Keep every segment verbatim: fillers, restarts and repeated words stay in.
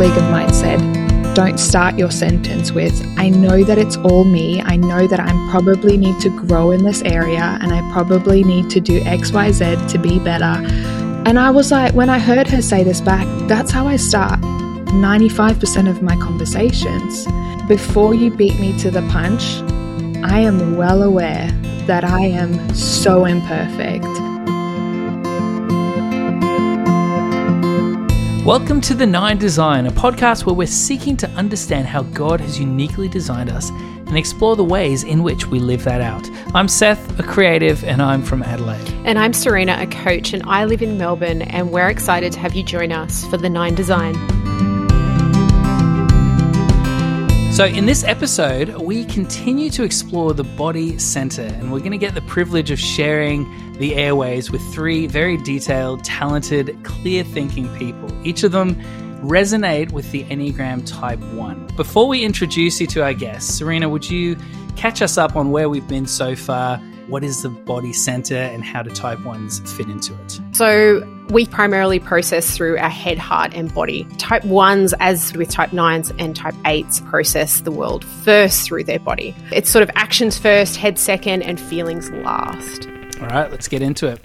colleague of mine said, don't start your sentence with, I know that it's all me. I know that I probably need to grow in this area and I probably need to do X, Y, Z to be better. And I was like, when I heard her say this back, that's how I start ninety-five percent of my conversations. Before you beat me to the punch, I am well aware that I am so imperfect. Welcome to The Nine Design, a podcast where we're seeking to understand how God has uniquely designed us and explore the ways in which we live that out. I'm Seth, a creative, and I'm from Adelaide. And I'm Sarina, a coach, and I live in Melbourne, and we're excited to have you join us for The Nine Design. So in this episode, we continue to explore the body center, and we're going to get the privilege of sharing the airways with three very detailed, talented, clear-thinking people. Each of them resonate with the Enneagram Type One. Before we introduce you to our guests, Sarina, would you catch us up on where we've been so far? What is the body center and how do Type Ones fit into it? So we primarily process through our head, heart, and body. Type ones, as with type nines and type eights, process the world first through their body. It's sort of actions first, head second, and feelings last. All right, let's get into it.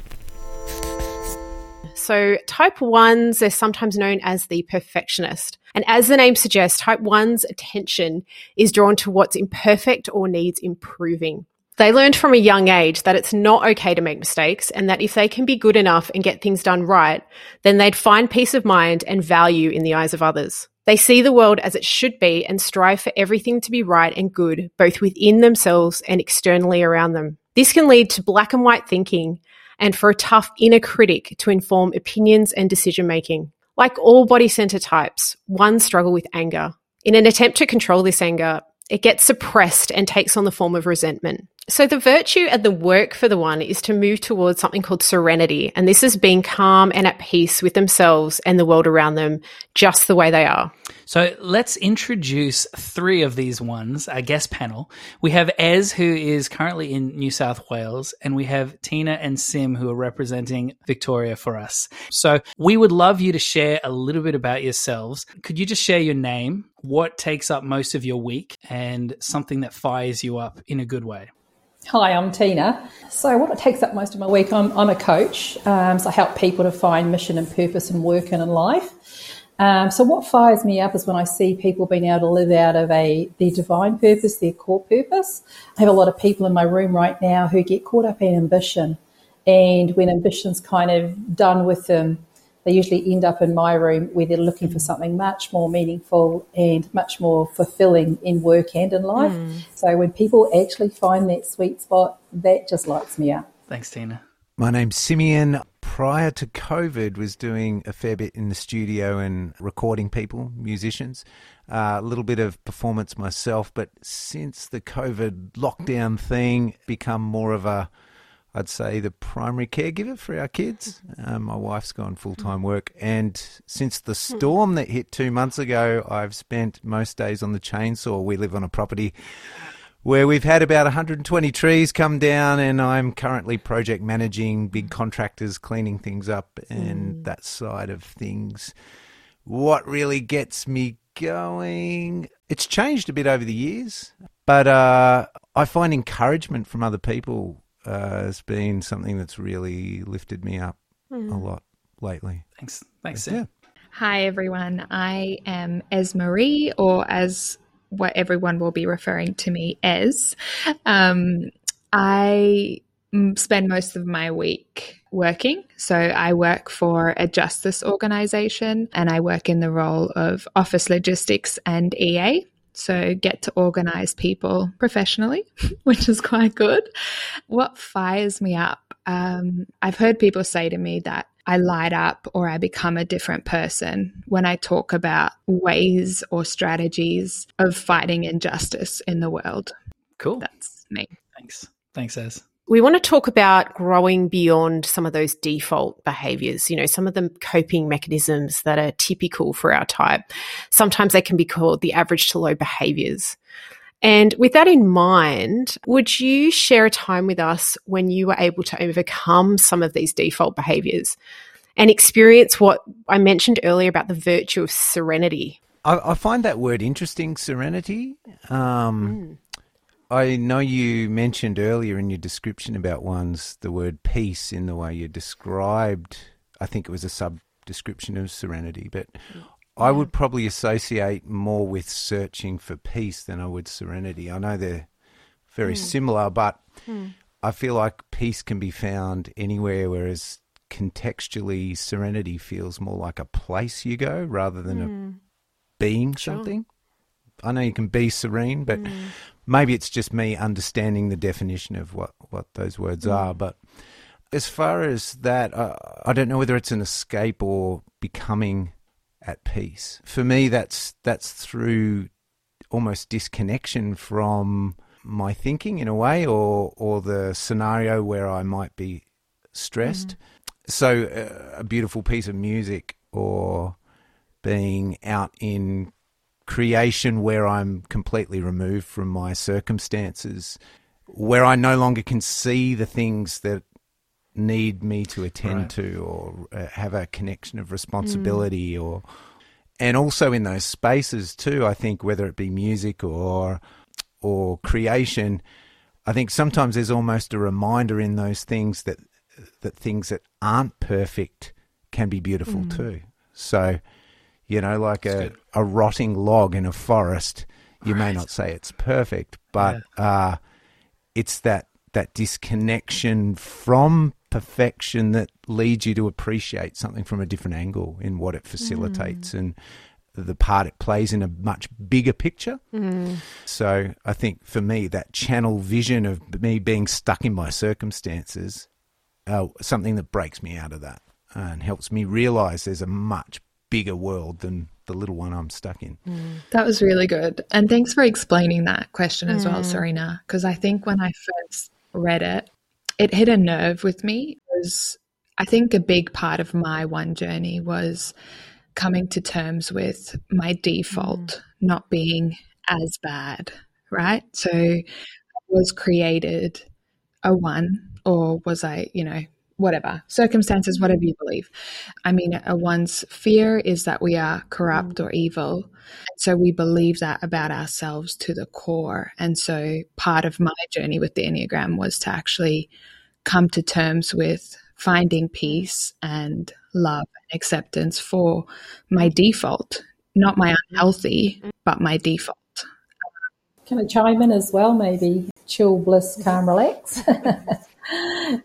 So type ones are sometimes known as the perfectionist. And as the name suggests, type one's attention is drawn to what's imperfect or needs improving. They learned from a young age that it's not okay to make mistakes and that if they can be good enough and get things done right, then they'd find peace of mind and value in the eyes of others. They see the world as it should be and strive for everything to be right and good, both within themselves and externally around them. This can lead to black and white thinking and for a tough inner critic to inform opinions and decision making. Like all body center types, ones struggle with anger. In an attempt to control this anger, it gets suppressed and takes on the form of resentment. So the virtue and the work for the one is to move towards something called serenity, and this is being calm and at peace with themselves and the world around them just the way they are. So let's introduce three of these ones, our guest panel. We have Ez, who is currently in New South Wales, and we have Tina and Sim, who are representing Victoria for us. So we would love you to share a little bit about yourselves. Could you just share your name, what takes up most of your week, and something that fires you up in a good way? Hi, I'm Tina. So what it takes up most of my week, I'm, I'm a coach, um, so I help people to find mission and purpose in work and in life. Um, so what fires me up is when I see people being able to live out of a their divine purpose, their core purpose. I have a lot of people in my room right now who get caught up in ambition, and when ambition's kind of done with them, they usually end up in my room where they're looking for something much more meaningful and much more fulfilling in work and in life. Mm. So when people actually find that sweet spot, that just lights me up. Thanks, Tina. My name's Simeon. Prior to COVID, was doing a fair bit in the studio and recording people, musicians, uh, a little bit of performance myself. But since the COVID lockdown thing, become more of a I'd say the primary caregiver for our kids. Um, my wife's gone full-time work. And since the storm that hit two months ago, I've spent most days on the chainsaw. We live on a property where we've had about one hundred twenty trees come down, and I'm currently project managing big contractors, cleaning things up and mm. that side of things. What really gets me going? It's changed a bit over the years, but uh, I find encouragement from other people Uh, has been something that's really lifted me up mm. a lot lately. Thanks. Thanks, yeah. Hi, everyone. I am Esmarie, or as what everyone will be referring to me as. Um, I spend most of my week working. So I work for a justice organisation, and I work in the role of office logistics and E A. So get to organise people professionally, which is quite good. What fires me up? Um, I've heard people say to me that I light up or I become a different person when I talk about ways or strategies of fighting injustice in the world. Cool. That's me. Thanks. Thanks, Ez. We want to talk about growing beyond some of those default behaviours, you know, some of the coping mechanisms that are typical for our type. Sometimes they can be called the average to low behaviours. And with that in mind, would you share a time with us when you were able to overcome some of these default behaviours and experience what I mentioned earlier about the virtue of serenity? I, I find that word interesting, serenity. Um, mm. I know you mentioned earlier in your description about ones the word peace in the way you described. I think it was a sub-description of serenity, but yeah. I would probably associate more with searching for peace than I would serenity. I know they're very mm. similar, but mm. I feel like peace can be found anywhere, whereas contextually serenity feels more like a place you go rather than mm. a being sure. something. I know you can be serene, but mm. maybe it's just me understanding the definition of what, what those words mm. are. But as far as that, I, I don't know whether it's an escape or becoming at peace. For me, that's that's through almost disconnection from my thinking in a way, or or the scenario where I might be stressed. Mm. So uh, a beautiful piece of music, or being out in creation where I'm completely removed from my circumstances, where I no longer can see the things that need me to attend right. to, or uh, have a connection of responsibility, mm. or and also in those spaces too, I think, whether it be music or or creation, I think sometimes there's almost a reminder in those things that that things that aren't perfect can be beautiful mm. too. So, you know, like a, a rotting log in a forest, you right. may not say it's perfect, but yeah. uh, it's that that disconnection from perfection that leads you to appreciate something from a different angle in what it facilitates mm. and the part it plays in a much bigger picture. Mm. So I think for me, that channel vision of me being stuck in my circumstances, uh, something that breaks me out of that and helps me realise there's a much bigger world than the little one I'm stuck in. Mm. That was really good. And thanks for explaining that question mm. as well, Sarina, because I think when I first read it, it hit a nerve with me. Was I think a big part of my one journey was coming to terms with my default mm. not being as bad, right? So I was created a one, or was I, you know, whatever, circumstances, whatever you believe. I mean, a one's fear is that we are corrupt mm. or evil. So we believe that about ourselves to the core. And so part of my journey with the Enneagram was to actually come to terms with finding peace and love and acceptance for my default, not my unhealthy, but my default. Can I chime in as well, maybe? Chill, bliss, calm, relax.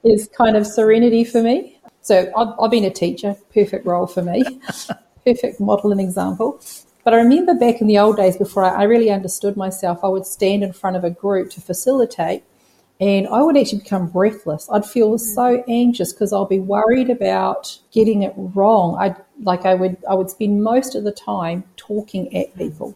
Is kind of serenity for me. So I've, I've been a teacher, perfect role for me, perfect model and example. But I remember back in the old days, before I, I really understood myself, I would stand in front of a group to facilitate, and I would actually become breathless. I'd feel so anxious because I'll be worried about getting it wrong. I like I would I would spend most of the time talking at people,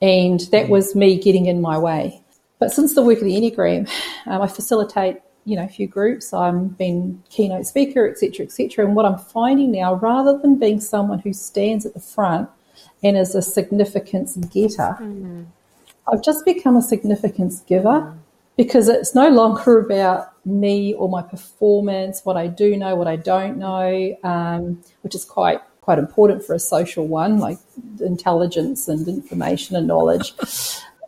and that was me getting in my way. But since the work of the Enneagram, um, I facilitate, you know, a few groups, I've been keynote speaker, et cetera, et cetera. And what I'm finding now, rather than being someone who stands at the front and is a significance getter, mm-hmm. I've just become a significance giver mm-hmm. because it's no longer about me or my performance, what I do know, what I don't know, um, which is quite quite important for a social one, like intelligence and information and knowledge.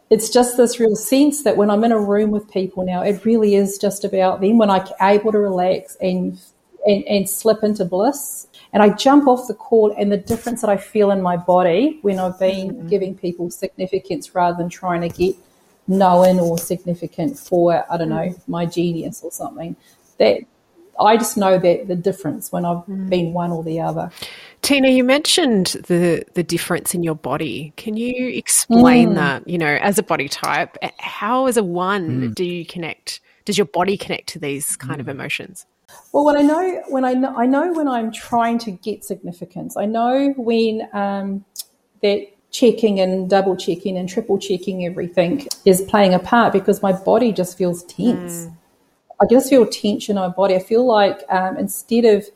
It's just this real sense that when I'm in a room with people now, it really is just about them. When I'm able to relax and, and and slip into bliss, and I jump off the call, and the difference that I feel in my body when I've been mm-hmm. giving people significance rather than trying to get known or significant for, I don't know, my genius or something. That I just know that the difference when I've mm. been one or the other. Tina, you mentioned the the difference in your body. Can you explain mm. that, you know, as a body type, how as a one mm. do you connect, does your body connect to these kind mm. of emotions? Well, when I know, when I know, I know when I'm trying to get significance, I know when um, that checking and double checking and triple checking everything is playing a part, because my body just feels tense. Mm. I just feel tension in my body. I feel like um, instead of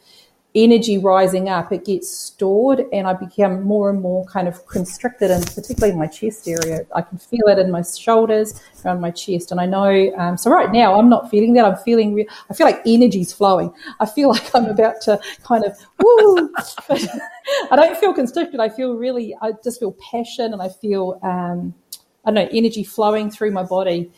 energy rising up, it gets stored, and I become more and more kind of constricted, and particularly in my chest area. I can feel it in my shoulders, around my chest, and I know, um, so right now I'm not feeling that. I'm feeling, re- I feel like energy's flowing. I feel like I'm about to kind of, woo, but I don't feel constricted. I feel really, I just feel passion, and I feel, um, I don't know, energy flowing through my body.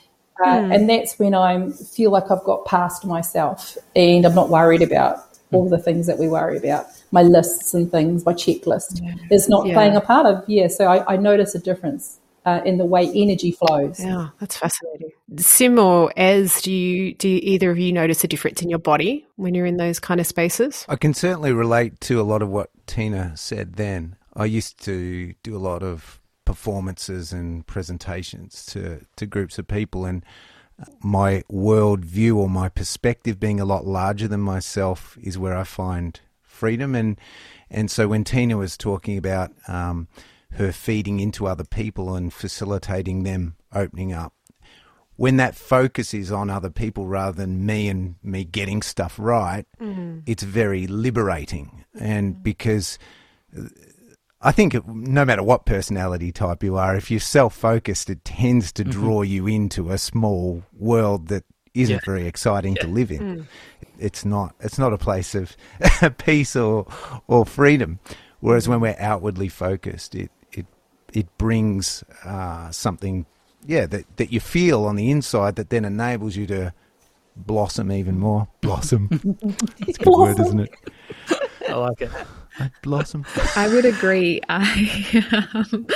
Uh, mm. And that's when I feel like I've got past myself, and I'm not worried about all the things that we worry about, my lists and things, my checklist, yeah. is not yeah. playing a part of. Yeah, so I, I notice a difference uh, in the way energy flows. Yeah, that's fascinating. Sim or as do you, do either of you notice a difference in your body when you're in those kind of spaces? I can certainly relate to a lot of what Tina said then. I used to do a lot of performances and presentations to, to groups of people, and my world view or my perspective being a lot larger than myself is where I find freedom. And and so when Tina was talking about um, her feeding into other people and facilitating them opening up, when that focus is on other people rather than me and me getting stuff right, mm-hmm. it's very liberating. And mm-hmm. because I think it, no matter what personality type you are, if you're self-focused, it tends to draw mm-hmm. you into a small world that isn't yeah. very exciting yeah. to live in. Mm. It's not it's not a place of peace or or freedom. Whereas when we're outwardly focused, it it it brings uh, something, yeah, that, that you feel on the inside that then enables you to blossom even more. Blossom. It's a good word, isn't it? I like it. I blossom. I would agree. I, um,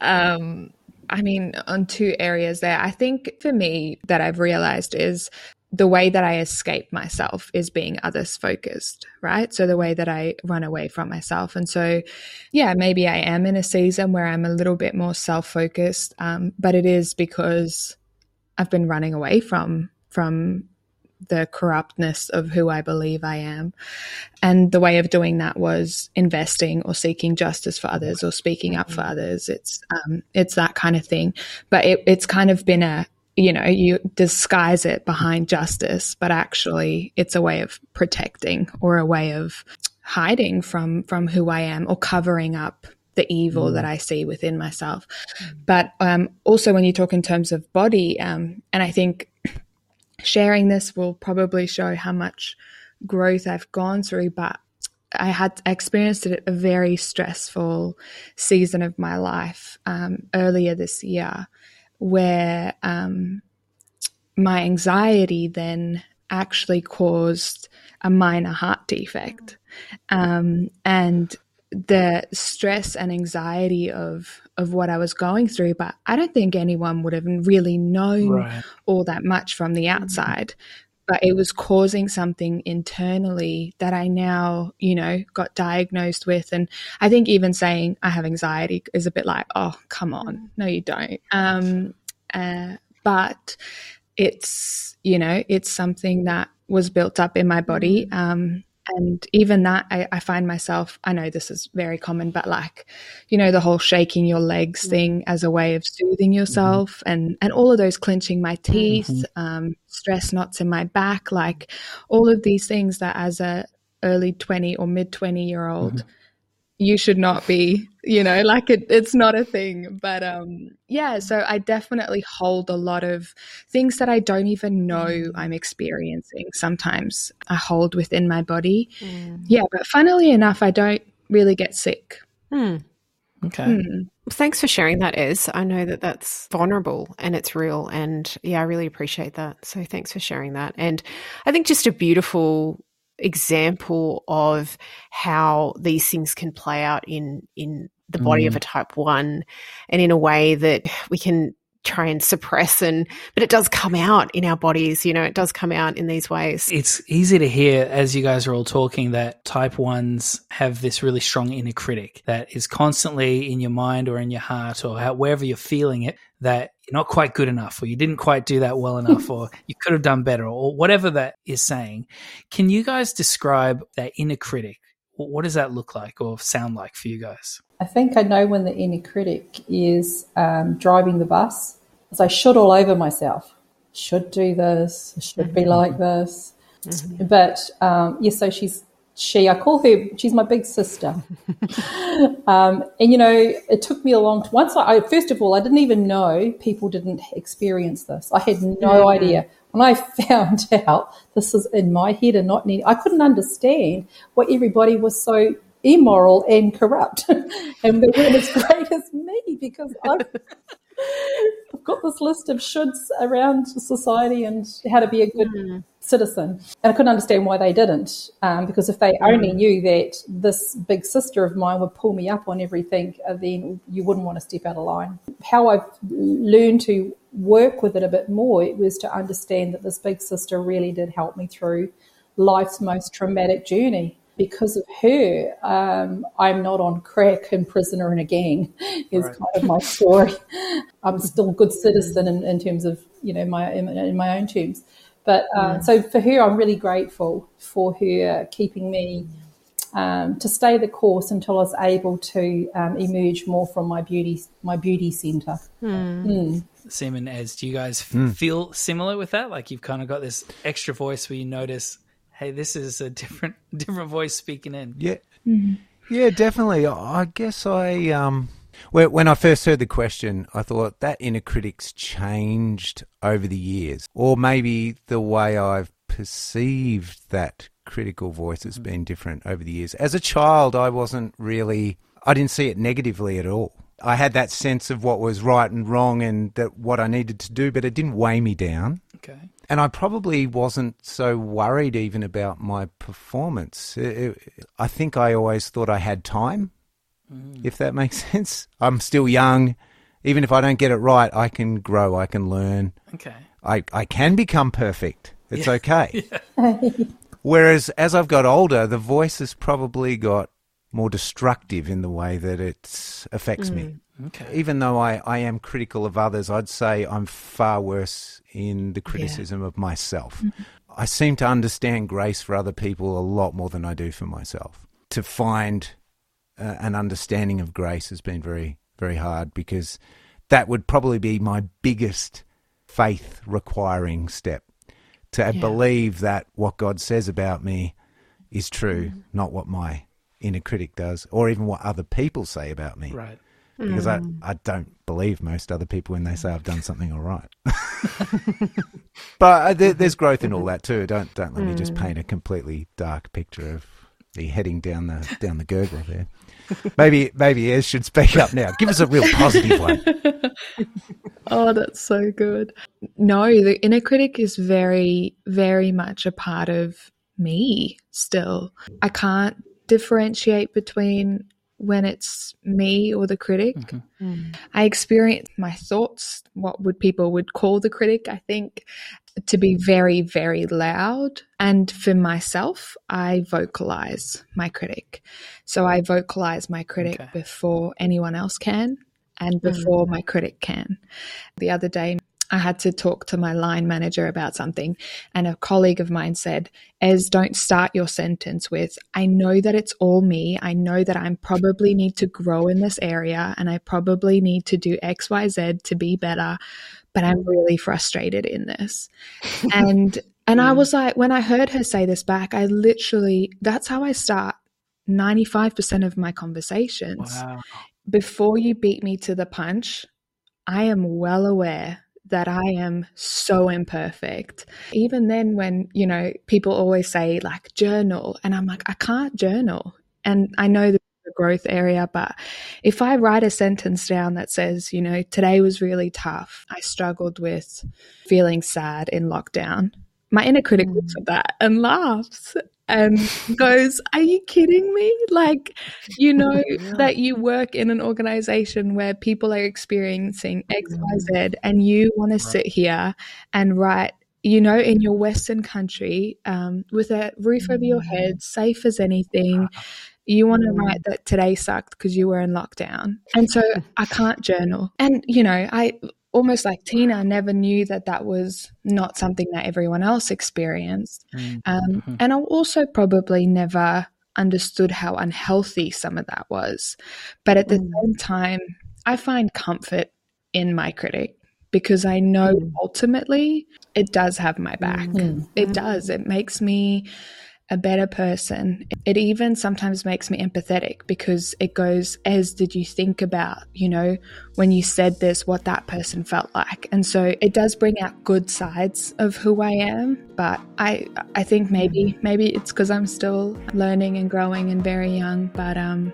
um, I mean, on two areas there. I think for me that I've realized is the way that I escape myself is being others focused, right? So the way that I run away from myself. And so, yeah, maybe I am in a season where I'm a little bit more self-focused, um, but it is because I've been running away from from. the corruptness of who I believe I am. And the way of doing that was investing or seeking justice for others or speaking up for others. It's um, it's that kind of thing. But it, it's kind of been a, you know, you disguise it behind justice, but actually it's a way of protecting or a way of hiding from, from who I am or covering up the evil mm. that I see within myself. But um, also when you talk in terms of body, um, and I think sharing this will probably show how much growth I've gone through, but I had experienced a very stressful season of my life um, earlier this year where um, my anxiety then actually caused a minor heart defect. Um, and the stress and anxiety of of what I was going through, but I don't think anyone would have really known right. all that much from the outside, but it was causing something internally that I now, you know, got diagnosed with. And I think even saying I have anxiety is a bit like, oh, come on, no, you don't. Um, uh, but it's, you know, it's something that was built up in my body. Um, And even that, I, I find myself, I know this is very common, but like, you know, the whole shaking your legs mm-hmm. thing as a way of soothing yourself mm-hmm. and, and all of those clenching my teeth, mm-hmm. um, stress knots in my back, like all of these things that as a early twenty or mid twenty year old, mm-hmm. you should not be, you know, like it, it's not a thing. But um, yeah, so I definitely hold a lot of things that I don't even know I'm experiencing. Sometimes I hold within my body. Mm. Yeah, but funnily enough, I don't really get sick. Mm. Okay. Mm. Thanks for sharing that, Ez. I know that that's vulnerable and it's real, and yeah, I really appreciate that. So thanks for sharing that. And I think just a beautiful example of how these things can play out in in the body mm. of a type one, and in a way that we can try and suppress, and but it does come out in our bodies, you know, it does come out in these ways. It's easy to hear as you guys are all talking that type ones have this really strong inner critic that is constantly in your mind or in your heart or how, wherever you're feeling it, that you're not quite good enough, or you didn't quite do that well enough, or you could have done better, or whatever that is saying. Can you guys describe that inner critic? What does that look like or sound like for you guys? I think I know when the inner critic is um, driving the bus. It's I should all over myself. Should do this. Should mm-hmm. be like this. Mm-hmm. But, um, yeah, so she's she, I call her, she's my big sister. um, and, you know, it took me a long time. Once I, I, first of all, I didn't even know people didn't experience this. I had no yeah. idea. When I found out this is in my head and not in, I couldn't understand why everybody was so immoral and corrupt and they weren't as great as me, because I've, I've got this list of shoulds around society and how to be a good mm. citizen, and I couldn't understand why they didn't, um, because if they mm. only knew that this big sister of mine would pull me up on everything, then you wouldn't want to step out of line. How I've learned to work with it a bit more, it was to understand that this big sister really did help me through life's most traumatic journey. Because of her, um, I'm not on crack and prisoner in a gang is right. kind of my story. I'm still a good citizen in, in terms of, you know, my in, in my own terms. But uh, yeah. so for her, I'm really grateful for her keeping me um, to stay the course until I was able to um, emerge more from my beauty my beauty centre. Mm. Mm. Simon, as do you guys mm. feel similar with that? Like you've kind of got this extra voice where you notice, hey, this is a different different voice speaking in. Yeah, mm-hmm. yeah, definitely. I guess I, um, when I first heard the question, I thought that inner critic's changed over the years, or maybe the way I've perceived that critical voice has been different over the years. As a child, I wasn't really, I didn't see it negatively at all. I had that sense of what was right and wrong and that what I needed to do, but it didn't weigh me down. Okay. And I probably wasn't so worried even about my performance. It, it, I think I always thought I had time, mm. if that makes sense. I'm still young. Even if I don't get it right, I can grow, I can learn. Okay. I, I can become perfect. It's yeah. okay. Yeah. Whereas as I've got older, the voice has probably got more destructive in the way that it affects mm. me. Okay. Even though I, I am critical of others, I'd say I'm far worse in the criticism yeah. of myself. Mm-hmm. I seem to understand grace for other people a lot more than I do for myself. To find uh, an understanding of grace has been very, very hard, because that would probably be my biggest faith-requiring step, to yeah. believe that what God says about me is true, mm-hmm. not what my inner critic does or even what other people say about me. Right. Because mm. I, I don't believe most other people when they say I've done something all right. But there, there's growth in all that too. Don't don't let mm. me just paint a completely dark picture of me heading down the down the gurgle there. Maybe maybe Ez should speak up now. Give us a real positive one. Oh, that's so good. No, the inner critic is very, very much a part of me still. I can't differentiate between when it's me or the critic. Mm-hmm. Mm. I experience my thoughts, what would people would call the critic, I think, to be very, very loud. And for myself, I vocalize my critic. So I vocalize my critic okay. before anyone else can and before mm. my critic can. The other day, I had to talk to my line manager about something, and a colleague of mine said, "Ez, don't start your sentence with, I know that it's all me. I know that I probably need to grow in this area and I probably need to do X, Y, Z to be better, but I'm really frustrated in this." And and I was like, when I heard her say this back, I literally, that's how I start ninety-five percent of my conversations. Wow. Before you beat me to the punch, I am well aware that I am so imperfect. Even then, when, you know, people always say like journal, and I'm like, I can't journal. And I know the growth area, but if I write a sentence down that says, you know, today was really tough, I struggled with feeling sad in lockdown, my inner critic looks at that and laughs and goes, are you kidding me? Like, you know yeah. that you work in an organization where people are experiencing X, Y, Z, and you want right. to sit here and write, you know, in your Western country um, with a roof mm-hmm. over your head, safe as anything. You want to write that today sucked because you were in lockdown. And so I can't journal. And, you know, I almost like Tina never knew that that was not something that everyone else experienced. Um, mm-hmm. And I also probably never understood how unhealthy some of that was. But at the mm. same time, I find comfort in my critic, because I know mm. ultimately it does have my back. Mm. It does. It makes me a better person. It even sometimes makes me empathetic, because it goes, as did you think about, you know, when you said this, what that person felt like? And so it does bring out good sides of who I am, but I I think maybe maybe it's because I'm still learning and growing and very young, but um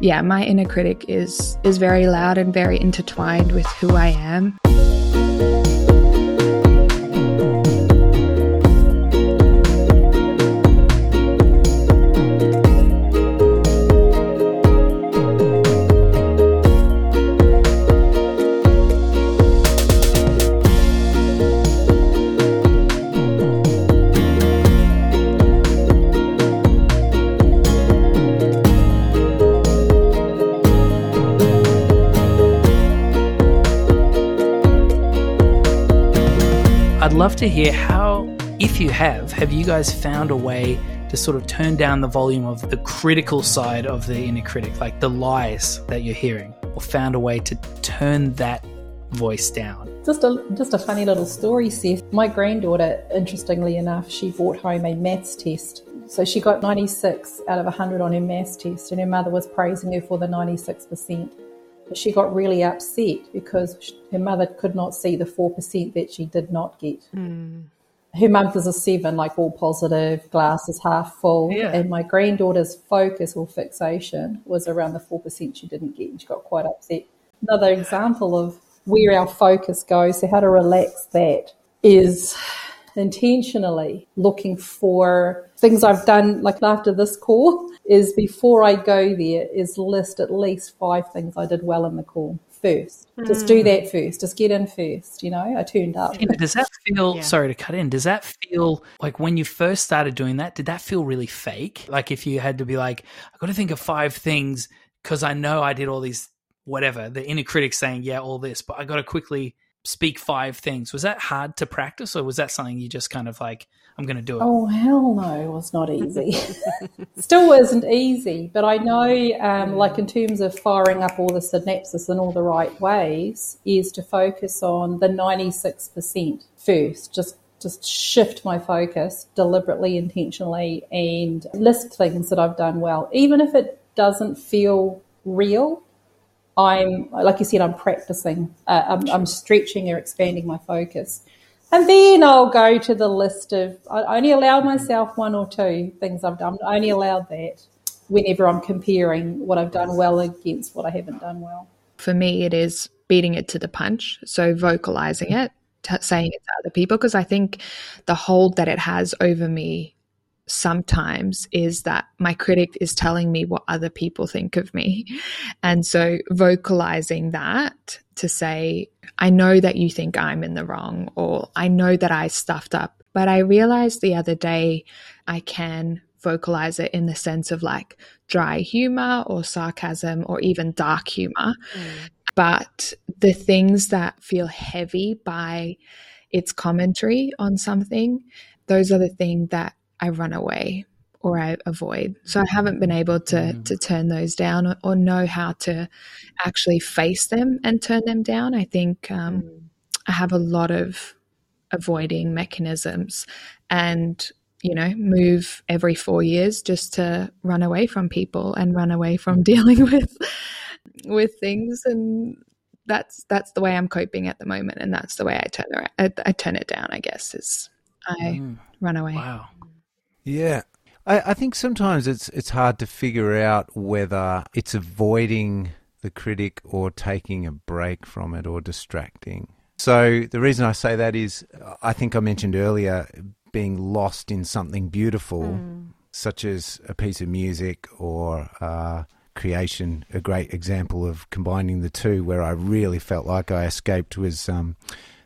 yeah, my inner critic is is very loud and very intertwined with who I am. Love to hear how, if you have, have you guys found a way to sort of turn down the volume of the critical side of the inner critic, like the lies that you're hearing, or found a way to turn that voice down? Just a just a funny little story, Seth. My granddaughter, interestingly enough, she brought home a maths test. So she got ninety-six out of one hundred on her maths test, and her mother was praising her for the ninety-six percent. But she got really upset because her mother could not see the four percent that she did not get. Mm. Her mum was a seven, like all positive, glasses half full. Yeah. And my granddaughter's focus or fixation was around the four percent she didn't get, and she got quite upset. Another example of where our focus goes, so how to relax that, is intentionally looking for things I've done, like after this call, is before I go there, is list at least five things I did well in the call first. Mm. Just do that first. Just get in first, you know. I turned up. Does that feel, yeah. sorry to cut in, does that feel like when you first started doing that, did that feel really fake? Like if you had to be like, I've got to think of five things because I know I did all these, whatever, the inner critic's saying, yeah, all this, but I got to quickly speak five things. Was that hard to practice, or was that something you just kind of like, I'm going to do it? Oh, hell no, it was not easy. Still isn't easy, but I know um, like in terms of firing up all the synapses in all the right ways is to focus on the ninety-six percent first. Just just shift my focus deliberately, intentionally, and list things that I've done well. Even if it doesn't feel real, I'm, like you said, I'm practicing, uh, I'm, I'm stretching or expanding my focus. And then I'll go to the list of, I only allow myself one or two things I've done. I only allowed that whenever I'm comparing what I've done well against what I haven't done well. For me, it is beating it to the punch. So vocalizing it, t- saying it to other people, because I think the hold that it has over me sometimes is that my critic is telling me what other people think of me. And so vocalizing that to say, I know that you think I'm in the wrong, or I know that I stuffed up, but I realized the other day I can vocalize it in the sense of like dry humor or sarcasm or even dark humor. Mm. But the things that feel heavy by its commentary on something, those are the things that I run away or I avoid. So I haven't been able to mm. to turn those down, or, or know how to actually face them and turn them down. I think um, mm. I have a lot of avoiding mechanisms, and, you know, move every four years just to run away from people and run away from dealing with with things. And that's that's the way I'm coping at the moment, and that's the way I turn around, I, I turn it down, I guess, is I mm. run away. Wow. Yeah, I, I think sometimes it's it's hard to figure out whether it's avoiding the critic or taking a break from it or distracting. So the reason I say that is, I think I mentioned earlier, being lost in something beautiful, mm. such as a piece of music or uh, creation. A great example of combining the two where I really felt like I escaped was um,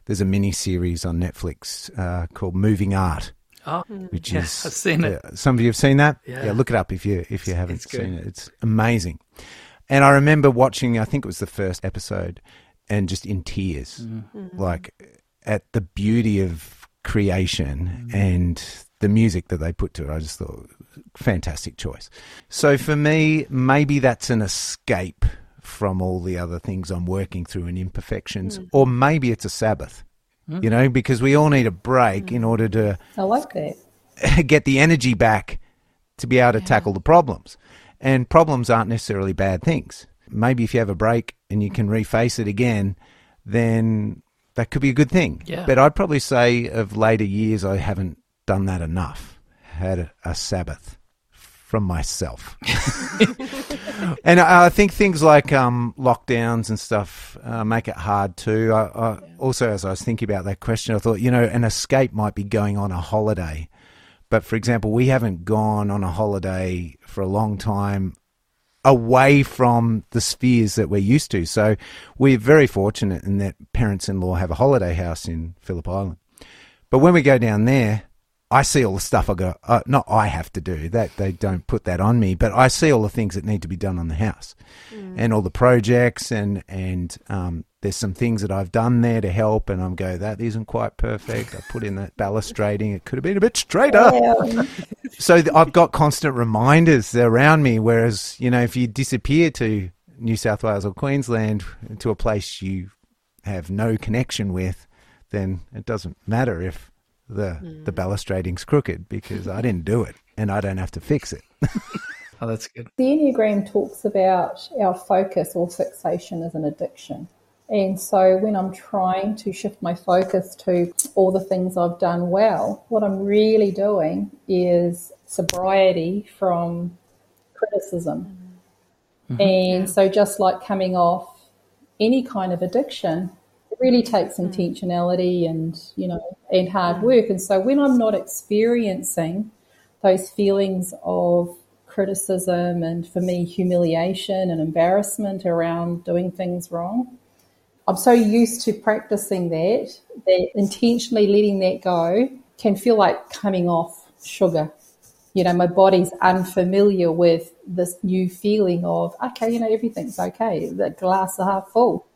there's a mini-series on Netflix uh, called Moving Art. Oh, which yeah, is, I've seen it. Yeah, some of you have seen that? Yeah. yeah, look it up if you if you haven't seen it. It's amazing. And I remember watching, I think it was the first episode, and just in tears, mm-hmm. like at the beauty of creation mm-hmm. and the music that they put to it. I just thought, fantastic choice. So for me, maybe that's an escape from all the other things I'm working through and imperfections, mm-hmm. or maybe it's a Sabbath. You know, because we all need a break in order to... I like that. get the energy back to be able to yeah. tackle the problems. And problems aren't necessarily bad things. Maybe if you have a break and you can reface it again, then that could be a good thing. Yeah. But I'd probably say of later years, I haven't done that enough. Had a Sabbath from myself. And I think things like um, lockdowns and stuff uh, make it hard too. I, I, yeah. Also, as I was thinking about that question, I thought, you know, an escape might be going on a holiday. But, for example, we haven't gone on a holiday for a long time away from the spheres that we're used to. So we're very fortunate in that parents-in-law have a holiday house in Phillip Island. But when we go down there, I see all the stuff I got. Uh, not I have to do that. They don't put that on me. But I see all the things that need to be done on the house mm. and all the projects and, and um, there's some things that I've done there to help, and I'm go, that isn't quite perfect. I put in that balustrading. It could have been a bit straighter. Yeah. So th- I've got constant reminders around me, whereas, you know, if you disappear to New South Wales or Queensland to a place you have no connection with, then it doesn't matter if the mm. the balustrading's crooked because I didn't do it and I don't have to fix it. Oh, that's good. The Enneagram talks about our focus or fixation as an addiction. And so when I'm trying to shift my focus to all the things I've done well, what I'm really doing is sobriety from criticism. Mm-hmm. And yeah. so just like coming off any kind of addiction, it really takes intentionality and, you know, and hard work. And so when I'm not experiencing those feelings of criticism and, for me, humiliation and embarrassment around doing things wrong, I'm so used to practicing that, that intentionally letting that go can feel like coming off sugar. You know, my body's unfamiliar with this new feeling of, okay, you know, everything's okay. The glass is half full.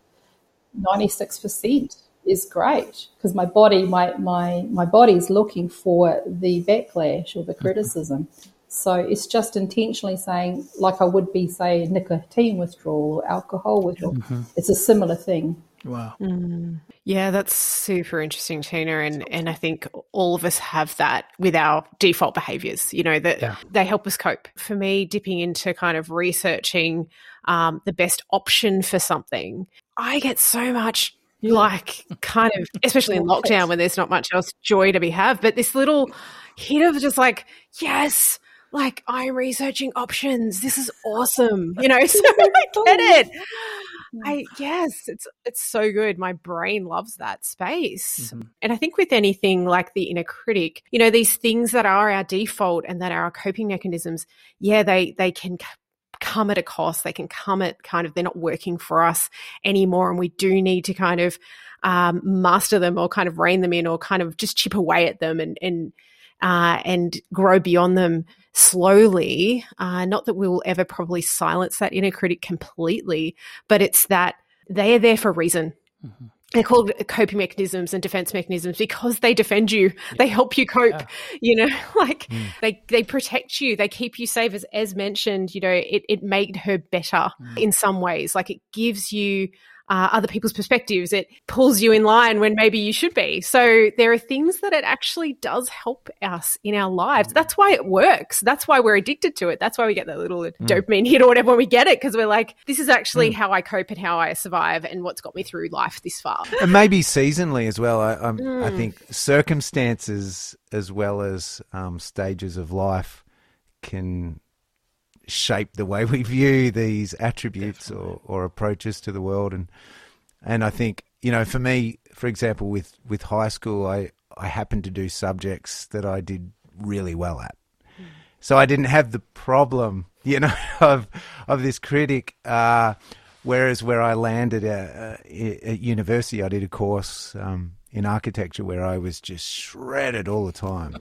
ninety-six percent is great because my body, my, my, my body's looking for the backlash or the criticism. So it's just intentionally saying, like I would be, say, nicotine withdrawal or alcohol withdrawal. Mm-hmm. It's a similar thing. Wow. Mm. Yeah, that's super interesting, Tina. And and I think all of us have that with our default behaviours, you know, that yeah. they help us cope. For me, dipping into kind of researching um, the best option for something, I get so much yeah. like kind of, especially in lockdown when there's not much else joy to be have, but this little hit of just like, yes, like, I'm researching options. This is awesome. You know, so I get it. I, yes, it's it's so good. My brain loves that space. Mm-hmm. And I think with anything like the inner critic, you know, these things that are our default and that are our coping mechanisms, yeah, they they can come at a cost. They can come at kind of, they're not working for us anymore. And we do need to kind of um, master them or kind of rein them in or kind of just chip away at them and, and, uh, and grow beyond them. Slowly, uh, not that we will ever probably silence that inner critic completely, but it's that they are there for a reason. Mm-hmm. They're called coping mechanisms and defense mechanisms because they defend you. Yeah. They help you cope, yeah. you know, like mm. they, they protect you. They keep you safe. As, as mentioned, you know, it, it made her better mm. in some ways. Like it gives you uh, other people's perspectives. It pulls you in line when maybe you should be. So there are things that it actually does help us in our lives. Mm. That's why it works. That's why we're addicted to it. That's why we get that little mm. dopamine hit or whatever when we get it because we're like, this is actually mm. how I cope and how I survive and what's got me through life this far. And maybe seasonally as well. I, I'm, mm. I think circumstances as well as um, stages of life can shape the way we view these attributes or, or approaches to the world. And and I think, you know, for me, for example, with, with high school, I, I happened to do subjects that I did really well at. Mm. So I didn't have the problem, you know, of of this critic. Uh, Whereas where I landed at, at university, I did a course um, in architecture where I was just shredded all the time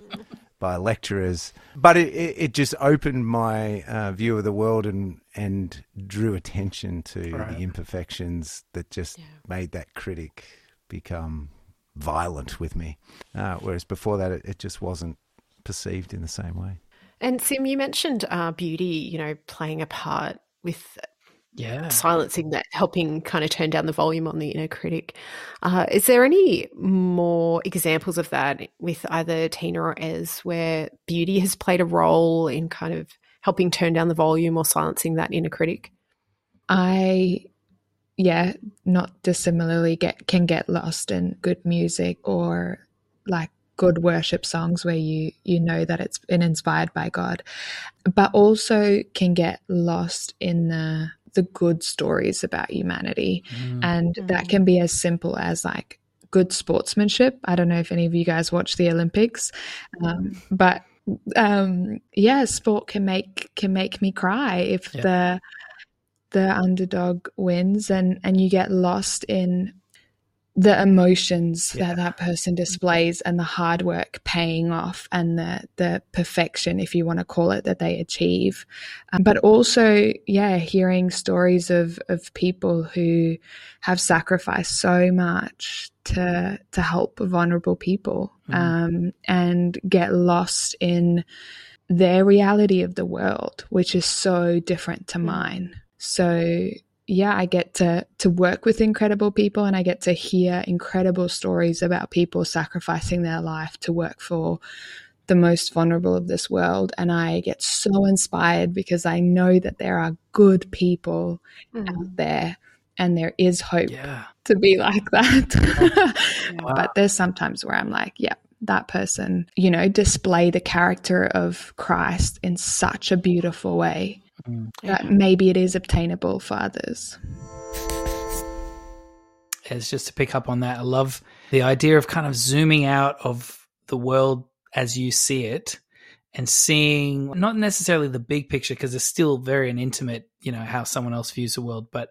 by lecturers. But it, it just opened my uh, view of the world and, and drew attention to right. the imperfections that just yeah. made that critic become violent with me. Uh, whereas before that, it, it just wasn't perceived in the same way. And Sim, you mentioned uh, beauty, you know, playing a part with yeah, silencing that, helping kind of turn down the volume on the inner critic. Uh, is there any more examples of that with either Tina or Ez where beauty has played a role in kind of helping turn down the volume or silencing that inner critic? I, yeah, not dissimilarly get can get lost in good music or like good worship songs where you you know that it's been inspired by God, but also can get lost in the the good stories about humanity. Mm. And mm. that can be as simple as like good sportsmanship. I don't know if any of you guys watch the Olympics, um, mm. but um, yeah, sport can make can make me cry if yeah. the the underdog wins, and and you get lost in the emotions yeah. that that person displays and the hard work paying off and the the perfection, if you want to call it, that they achieve. Um, but also, yeah, hearing stories of of people who have sacrificed so much to to help vulnerable people, mm. um, and get lost in their reality of the world, which is so different to mine. So yeah, I get to to work with incredible people, and I get to hear incredible stories about people sacrificing their life to work for the most vulnerable of this world. And I get so inspired because I know that there are good people mm. out there, and there is hope yeah. to be like that. Wow. But there's sometimes where I'm like, yeah, that person, you know, display the character of Christ in such a beautiful way. Mm. That maybe it is obtainable for others. It's just to pick up on that. I love the idea of kind of zooming out of the world as you see it and seeing not necessarily the big picture, because it's still very an intimate, you know, how someone else views the world, but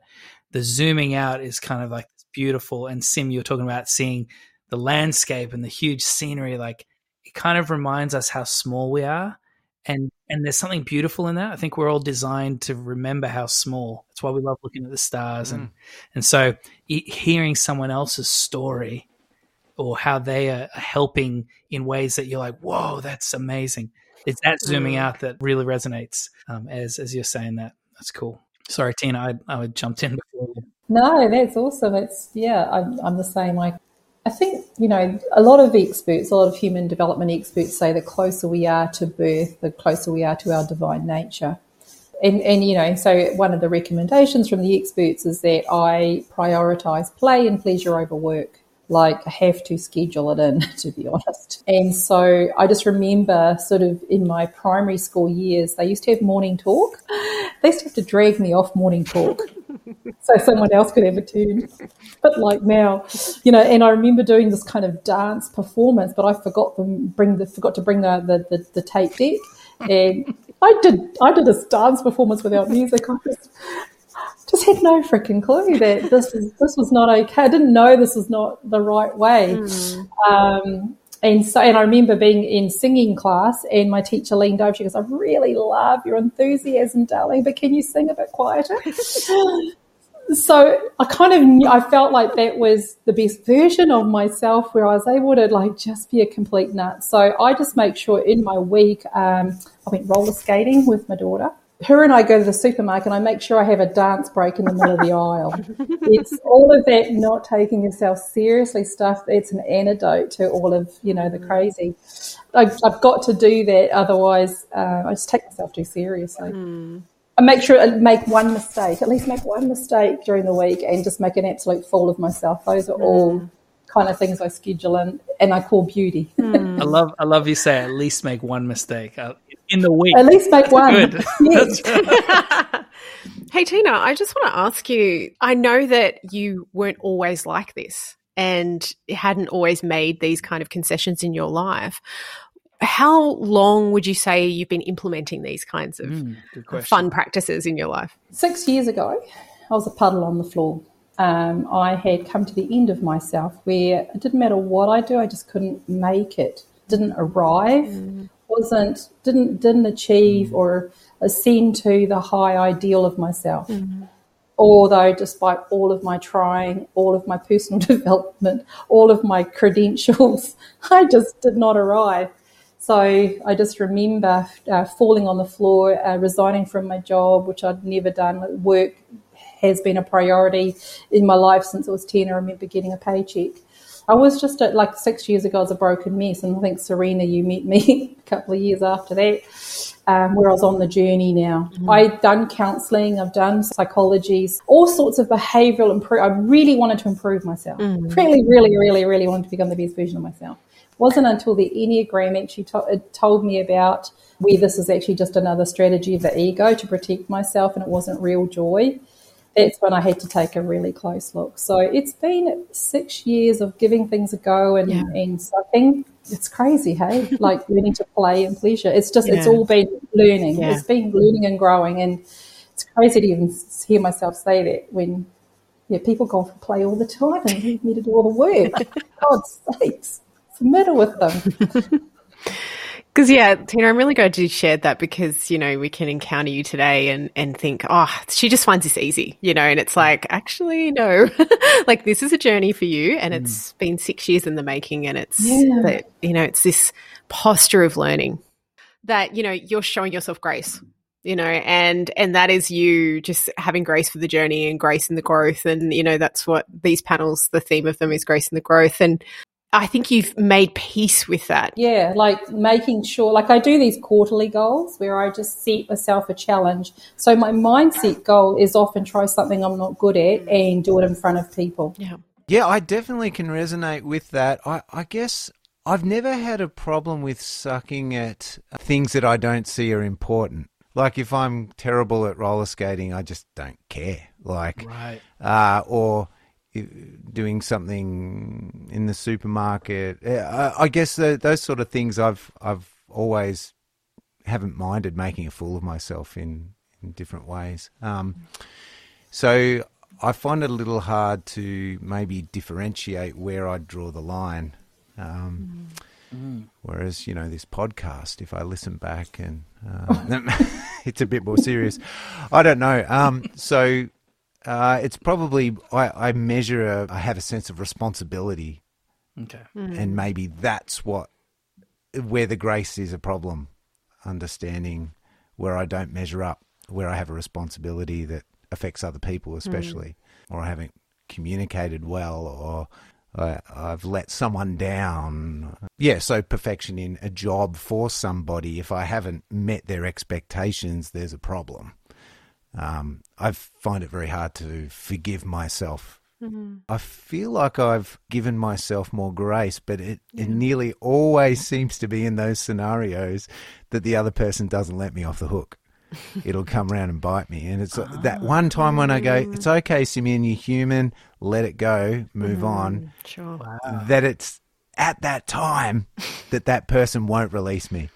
the zooming out is kind of like beautiful. And Sim, you're talking about seeing the landscape and the huge scenery, like it kind of reminds us how small we are. And and there's something beautiful in that. I think we're all designed to remember how small. That's why we love looking at the stars. Mm. And, and so hearing someone else's story or how they are helping in ways that you're like, whoa, that's amazing. It's that zooming out that really resonates um, as as you're saying that. That's cool. Sorry, Tina, I, I jumped in before you. No, that's awesome. It's, yeah, I'm, I'm the same. I, I think, you know, a lot of experts, a lot of human development experts say the closer we are to birth, the closer we are to our divine nature. And, and you know, so one of the recommendations from the experts is that I prioritise play and pleasure over work. Like, I have to schedule it in, to be honest. And so I just remember sort of in my primary school years, they used to have morning talk. They used to have to drag me off morning talk so someone else could have a turn. But like now, you know, and I remember doing this kind of dance performance, but I forgot them bring the forgot to bring the the, the, the tape deck, and I did I did this dance performance without music. I just, just had no freaking clue that this is this was not okay. I didn't know this was not the right way. Mm. Um, and so, and I remember being in singing class, and my teacher leaned over. She goes, "I really love your enthusiasm, darling, but can you sing a bit quieter?" So I kind of knew, I felt like that was the best version of myself, where I was able to like just be a complete nut. So I just make sure in my week, um, I went roller skating with my daughter. Her and I go to the supermarket, and I make sure I have a dance break in the middle of the aisle. It's all of that not taking yourself seriously stuff. It's an antidote to all of, you know, the crazy. I, I've got to do that, otherwise uh, I just take myself too seriously. Mm. I make sure I make one mistake, at least make one mistake during the week, and just make an absolute fool of myself. Those are mm. all kind of things I schedule in, and I call beauty. Mm. I love I love you say at least make one mistake. I- In the week. At least make one. Good. Yes. Right. Hey, Tina, I just want to ask you, I know that you weren't always like this and hadn't always made these kind of concessions in your life. How long would you say you've been implementing these kinds of mm, fun practices in your life? Six years ago, I was a puddle on the floor. Um, I had come to the end of myself where it didn't matter what I do, I just couldn't make it, didn't arrive. Mm. wasn't didn't didn't achieve or ascend to the high ideal of myself. Mm-hmm. Although despite all of my trying, all of my personal development, all of my credentials, I just did not arrive. So I just remember uh, falling on the floor, uh, resigning from my job, which I'd never done, work has been a priority in my life since I was ten. I remember getting a paycheck. I was just at, like six years ago, I was a broken mess, and I think, Sarina, you met me a couple of years after that, um, where I was on the journey now. Mm-hmm. I've done counselling, I've done psychology, all sorts of behavioural improve. I really wanted to improve myself. Mm-hmm. Really, really, really, really wanted to become the best version of myself. It wasn't until the Enneagram actually to- it told me about where this is actually just another strategy of the ego to protect myself, and it wasn't real joy. That's when I had to take a really close look. So it's been six years of giving things a go and, yeah. and sucking. It's crazy, hey? Like learning to play and pleasure. It's just, yeah. it's all been learning. Yeah. It's been learning and growing. And it's crazy to even hear myself say that when yeah, people go off and play all the time and leave me to do all the work. God's sakes, what's the matter with them? Because, yeah, Tina, I'm really glad you shared that because, you know, we can encounter you today and, and think, oh, she just finds this easy, you know, and it's like, actually, no, like this is a journey for you and mm. it's been six years in the making and it's, yeah. the, you know, it's this posture of learning that, you know, you're showing yourself grace, you know, and, and that is you just having grace for the journey and grace in the growth. And, you know, that's what these panels, the theme of them is grace in the growth. And I think you've made peace with that. Yeah, like making sure, like I do these quarterly goals where I just set myself a challenge. So my mindset goal is often try something I'm not good at and do it in front of people. Yeah, yeah, I definitely can resonate with that. I, I guess I've never had a problem with sucking at things that I don't see are important. Like if I'm terrible at roller skating, I just don't care. Like, right. uh, or... doing something in the supermarket, I guess those sort of things I've I've always haven't minded making a fool of myself in, in different ways. Um, so I find it a little hard to maybe differentiate where I draw the line. Um, mm. Whereas, you know, this podcast, if I listen back and um, it's a bit more serious, I don't know. Um, so. Uh, it's probably I, I measure a, I have a sense of responsibility, okay, mm. and maybe that's what where the grace is a problem. Understanding where I don't measure up, where I have a responsibility that affects other people, especially, mm. or I haven't communicated well, or I, I've let someone down. Yeah, so perfection in a job for somebody, if I haven't met their expectations, there's a problem. Um, I find it very hard to forgive myself. Mm-hmm. I feel like I've given myself more grace, but it, yeah. it nearly always seems to be in those scenarios that the other person doesn't let me off the hook. It'll come around and bite me. And it's oh, that one time when I go, it's okay, Simeon, you're human, let it go, move mm, on, sure. Wow. That it's at that time that that person won't release me.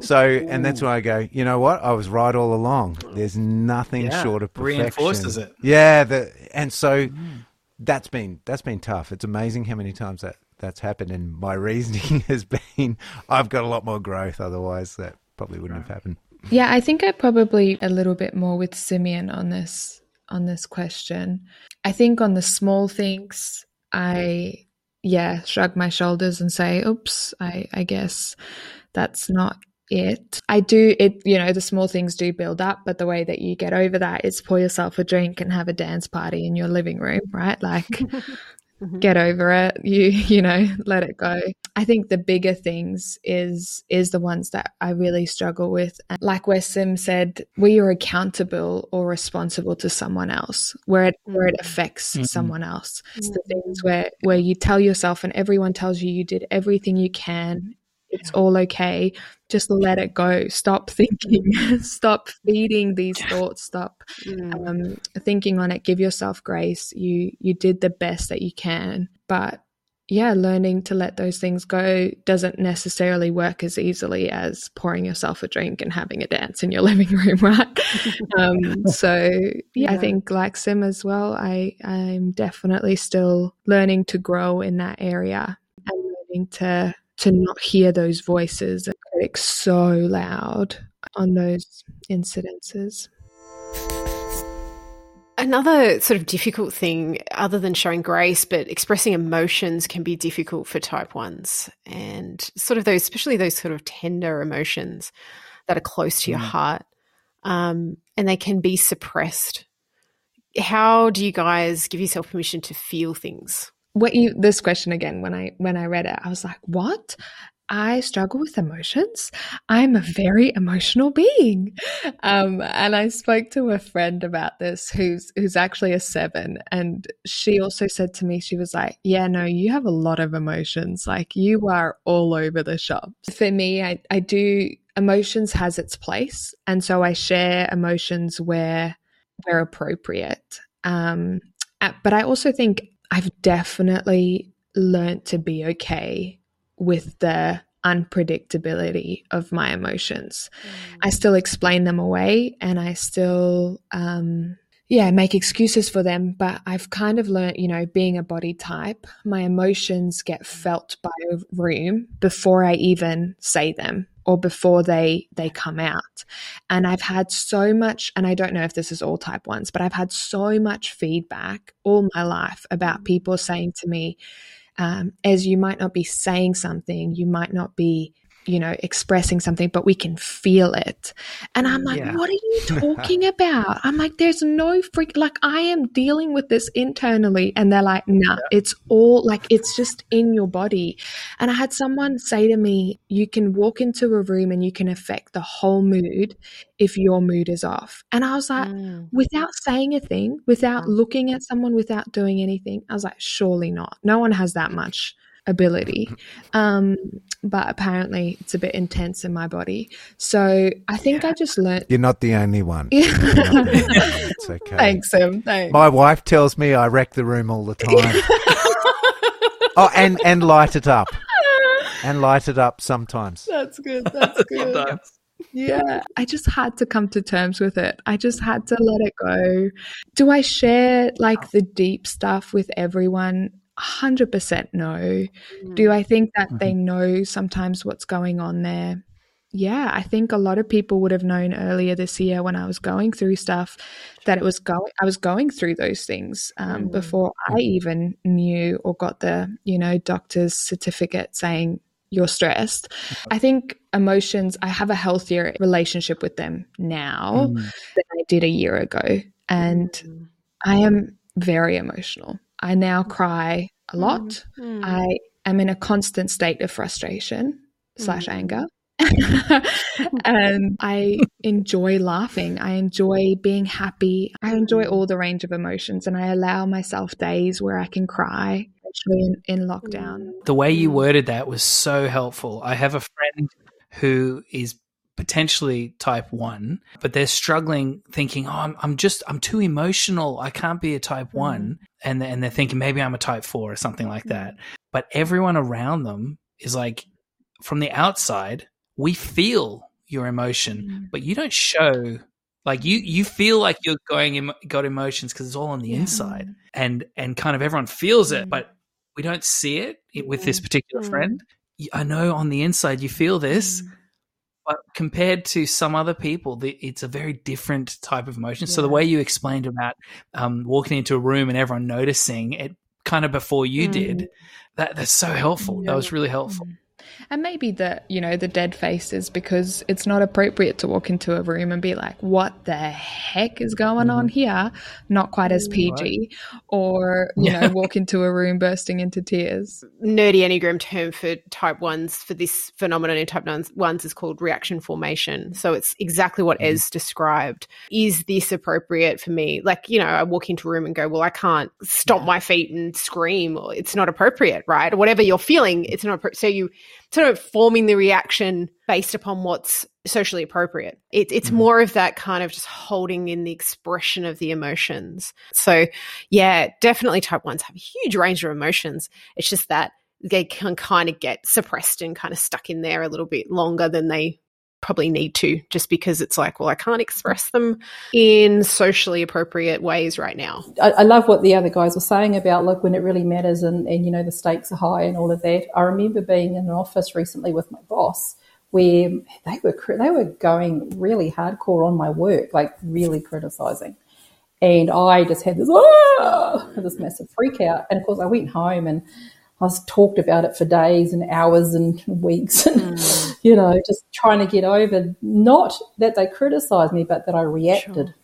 So, and that's why I go, you know what? I was right all along. There's nothing yeah, short of perfection. Reinforces it. Yeah. The, and so mm. that's been, that's been tough. It's amazing how many times that that's happened. And my reasoning has been, I've got a lot more growth. Otherwise that probably wouldn't right. have happened. Yeah. I think I probably a little bit more with Simeon on this, on this question. I think on the small things, I, yeah, shrug my shoulders and say, oops, I, I guess that's not it. I do it, you know, the small things do build up, but the way that you get over that is pour yourself a drink and have a dance party in your living room, right? Like mm-hmm. get over it, you, you know, let it go. I think the bigger things is, is the ones that I really struggle with. And like where Sim said, where you're accountable or responsible to someone else, where it, where it affects mm-hmm. someone else. It's the things where, where you tell yourself and everyone tells you you did everything you can. It's all okay. Just let it go. Stop thinking. Stop feeding these thoughts. Stop um, thinking on it. Give yourself grace. You you did the best that you can. But yeah, learning to let those things go doesn't necessarily work as easily as pouring yourself a drink and having a dance in your living room, right? Um, so yeah, I think like Sim as well, I, I'm definitely still learning to grow in that area and learning to to not hear those voices and critics so loud on those incidences. Another sort of difficult thing other than showing grace, but expressing emotions can be difficult for type ones and sort of those, especially those sort of tender emotions that are close to your heart, um, and they can be suppressed. how do you guys give yourself permission to feel things? What you, this question again, when I when I read it, I was like, what? I struggle with emotions. I'm a very emotional being. Um, and I spoke to a friend about this who's who's actually a seven. And she also said to me, she was like, yeah, no, you have a lot of emotions. Like you are all over the shop. For me, I, I do, emotions has its place. And so I share emotions where, where appropriate. Um, but I also think I've definitely learned to be okay with the unpredictability of my emotions. Mm. I still explain them away and I still, um, yeah, make excuses for them, but I've kind of learned, you know, being a body type, my emotions get felt by a room before I even say them or before they, they come out. And I've had so much, and I don't know if this is all type ones, but I've had so much feedback all my life about people saying to me, Um, as you might not be saying something, you might not be, you know, expressing something, but we can feel it. And I'm like, yeah. What are you talking about? I'm like, there's no freak, like I am dealing with this internally. And they're like, nah, yeah. It's all like, it's just in your body. And I had someone say to me, you can walk into a room and you can affect the whole mood if your mood is off. And I was like, mm. without saying a thing, without mm. looking at someone, without doing anything, I was like, surely not. No one has that much ability. Um, but apparently it's a bit intense in my body. So I think yeah. I just learned. You're not the only one. Yeah. The only one. It's okay. Thanks, Sam. Thanks. My wife tells me I wreck the room all the time. oh, and, and light it up. And light it up sometimes. That's good. That's good. Sometimes. Yeah, I just had to come to terms with it. I just had to let it go. Do I share like the deep stuff with everyone? one hundred percent no. Do I think that they know sometimes what's going on there? Yeah, I think a lot of people would have known earlier this year when I was going through stuff that it was going. I was going through those things um, before I even knew or got the, you know, doctor's certificate saying you're stressed. I think emotions, I have a healthier relationship with them now mm. than I did a year ago. And mm. I am very emotional. I now cry a lot. Mm. I am in a constant state of frustration mm. slash anger. And I enjoy laughing. I enjoy being happy. I enjoy all the range of emotions, and I allow myself days where I can cry, especially in, in lockdown. The way you worded that was so helpful. I have a friend who is potentially type one, but they're struggling thinking, oh, I'm, I'm just, I'm too emotional. I can't be a type mm-hmm. one. And, and they're thinking maybe I'm a type four or something like mm-hmm. that. But everyone around them is like, from the outside, we feel your emotion, mm-hmm. but you don't show, like you, you feel like you're going, got emotions because it's all on the yeah. inside and, and kind of everyone feels it, mm-hmm. but we don't see it with this particular mm-hmm. friend. I know on the inside you feel this, mm-hmm. but compared to some other people, it's a very different type of emotion. Yeah. So the way you explained about um, walking into a room and everyone noticing it kind of before you mm. did, that, that's so helpful. Yeah. That was really helpful. And maybe the, you know, the dead face is because it's not appropriate to walk into a room and be like, what the heck is going mm. on here? Not quite as P G. Right. Or, you yeah. know, walk into a room bursting into tears. Nerdy Enneagram term for type ones for this phenomenon in type ones is called reaction formation. So it's exactly what mm. Ez described. Is this appropriate for me? Like, you know, I walk into a room and go, well, I can't stomp yeah. my feet and scream. Or it's not appropriate, right? Or whatever you're feeling, it's not appropriate. So you sort of forming the reaction based upon what's socially appropriate. It, it's mm-hmm. more of that kind of just holding in the expression of the emotions. So, yeah, definitely type ones have a huge range of emotions. It's just that they can kind of get suppressed and kind of stuck in there a little bit longer than they probably need to, just because it's like, well, I can't express them in socially appropriate ways right now. I, I love what the other guys were saying about, like, when it really matters and, and, you know, the stakes are high and all of that. I remember being in an office recently with my boss where they were they were going really hardcore on my work, like really criticising. And I just had this, ah, this massive freak out. And, of course, I went home and I was talked about it for days and hours and weeks and, mm. you know, just trying to get over, not that they criticised me, but that I reacted. Sure.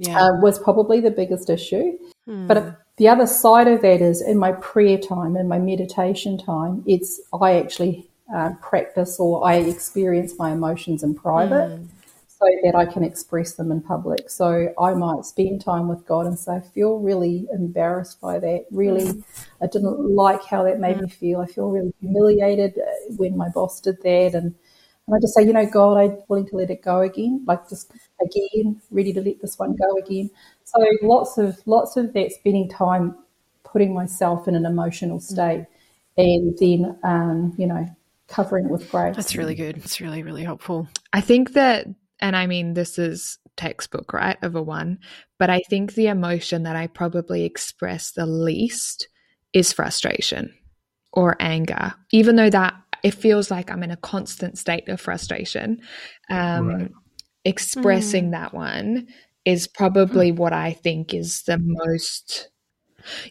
yeah. uh, was probably the biggest issue. Mm. But the other side of that is in my prayer time, in my meditation time, it's I actually uh, practice or I experience my emotions in private mm. so that I can express them in public. So I might spend time with God and say, I feel really embarrassed by that. Really, I didn't like how that made mm. me feel. I feel really humiliated when my boss did that. And And I just say, you know, God, I'm willing to let it go again, like just again, ready to let this one go again. So lots of lots of that, spending time putting myself in an emotional state and then, um, you know, covering it with grace. That's really good. It's really, really helpful. I think that, and I mean, this is textbook, right, of a one, but I think the emotion that I probably express the least is frustration or anger, even though that it feels like I'm in a constant state of frustration. Um, right. Expressing mm. that one is probably what I think is the most,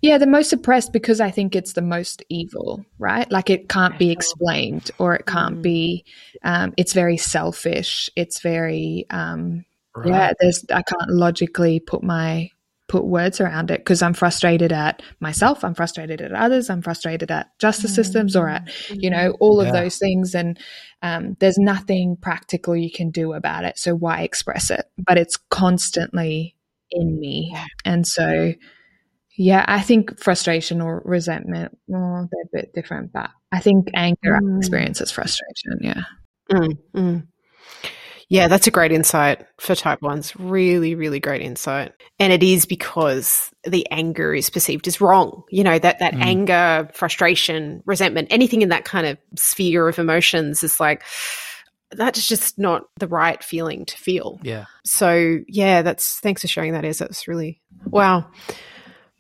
yeah, the most suppressed, because I think it's the most evil, right? Like it can't be explained, or it can't mm. be, um, it's very selfish. It's very, um, right. yeah, there's, I can't logically put my, put words around it, because I'm frustrated at myself, I'm frustrated at others, I'm frustrated at justice mm. systems, or at, you know, all of yeah. those things. And um, there's nothing practical you can do about it, so why express it? But it's constantly in me. And so, yeah, I think frustration or resentment, well, they're a bit different, but I think anger mm. experiences frustration, yeah. Mm. Mm. Yeah, that's a great insight for type ones. Really, really great insight. And it is because the anger is perceived as wrong. You know, that that mm. anger, frustration, resentment, anything in that kind of sphere of emotions is like, that's just not the right feeling to feel. Yeah. So, yeah, that's, thanks for sharing that, Is. That's really, wow.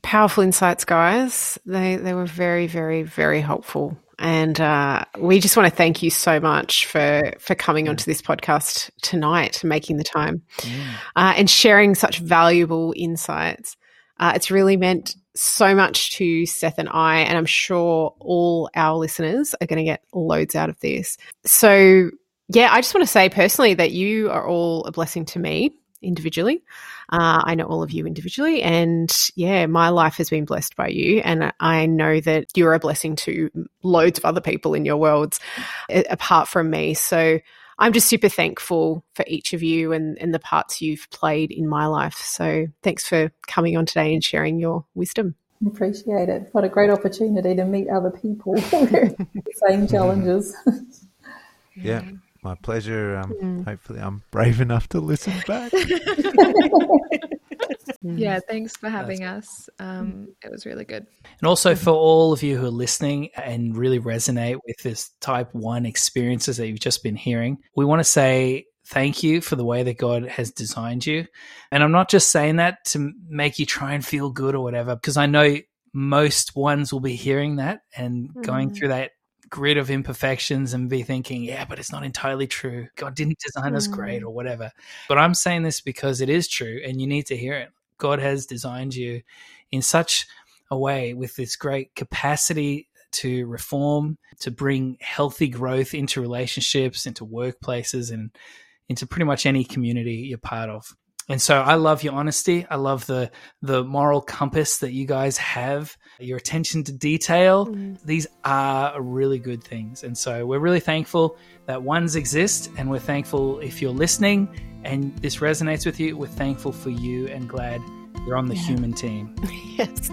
Powerful insights, guys. They, they were very, very, very helpful. And uh, we just want to thank you so much for, for coming onto this podcast tonight and making the time yeah. uh, and sharing such valuable insights. Uh, it's really meant so much to Seth and I, and I'm sure all our listeners are going to get loads out of this. So, yeah, I just want to say personally that you are all a blessing to me individually. Uh, I know all of you individually, and yeah, my life has been blessed by you, and I know that you're a blessing to loads of other people in your worlds apart from me. So I'm just super thankful for each of you and, and the parts you've played in my life. So thanks for coming on today and sharing your wisdom. Appreciate it. What a great opportunity to meet other people with same challenges. Yeah. My pleasure. Um, mm. Hopefully I'm brave enough to listen back. Yeah, thanks for having us. Um, it was really good. And also for all of you who are listening and really resonate with this type one experiences that you've just been hearing, we want to say thank you for the way that God has designed you. And I'm not just saying that to make you try and feel good or whatever, because I know most ones will be hearing that and mm. going through that grid of imperfections and be thinking, yeah, but it's not entirely true. God didn't design mm. us great or whatever. But I'm saying this because it is true and you need to hear it. God has designed you in such a way with this great capacity to reform, to bring healthy growth into relationships, into workplaces, and into pretty much any community you're part of. And so I love your honesty. I love the the moral compass that you guys have, your attention to detail. Mm. These are really good things. And so we're really thankful that ones exist, and we're thankful if you're listening and this resonates with you. We're thankful for you and glad you're on the yeah. human team. Yes.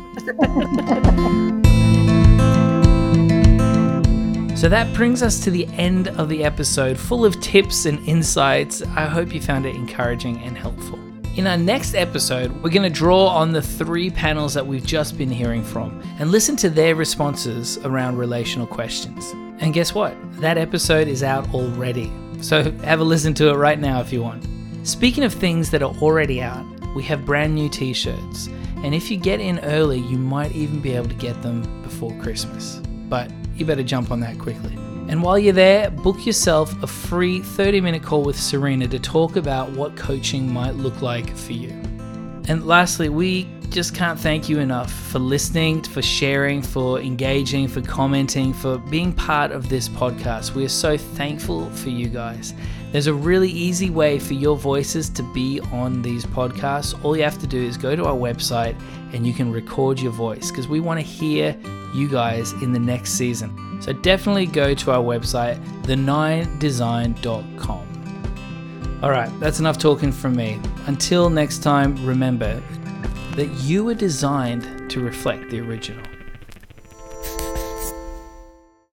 So that brings us to the end of the episode, full of tips and insights. I hope you found it encouraging and helpful. In our next episode, we're going to draw on the three panels that we've just been hearing from and listen to their responses around relational questions. And guess what? That episode is out already. So have a listen to it right now if you want. Speaking of things that are already out, we have brand new t-shirts. And if you get in early, you might even be able to get them before Christmas. But you better jump on that quickly. And while you're there, book yourself a free thirty-minute call with Sarina to talk about what coaching might look like for you. And lastly, we just can't thank you enough for listening, for sharing, for engaging, for commenting, for being part of this podcast. We are so thankful for you guys. There's a really easy way for your voices to be on these podcasts. All you have to do is go to our website and you can record your voice, because we want to hear you guys in the next season. So definitely go to our website, the nine design dot com. All right, that's enough talking from me. Until next time, remember that you were designed to reflect the original.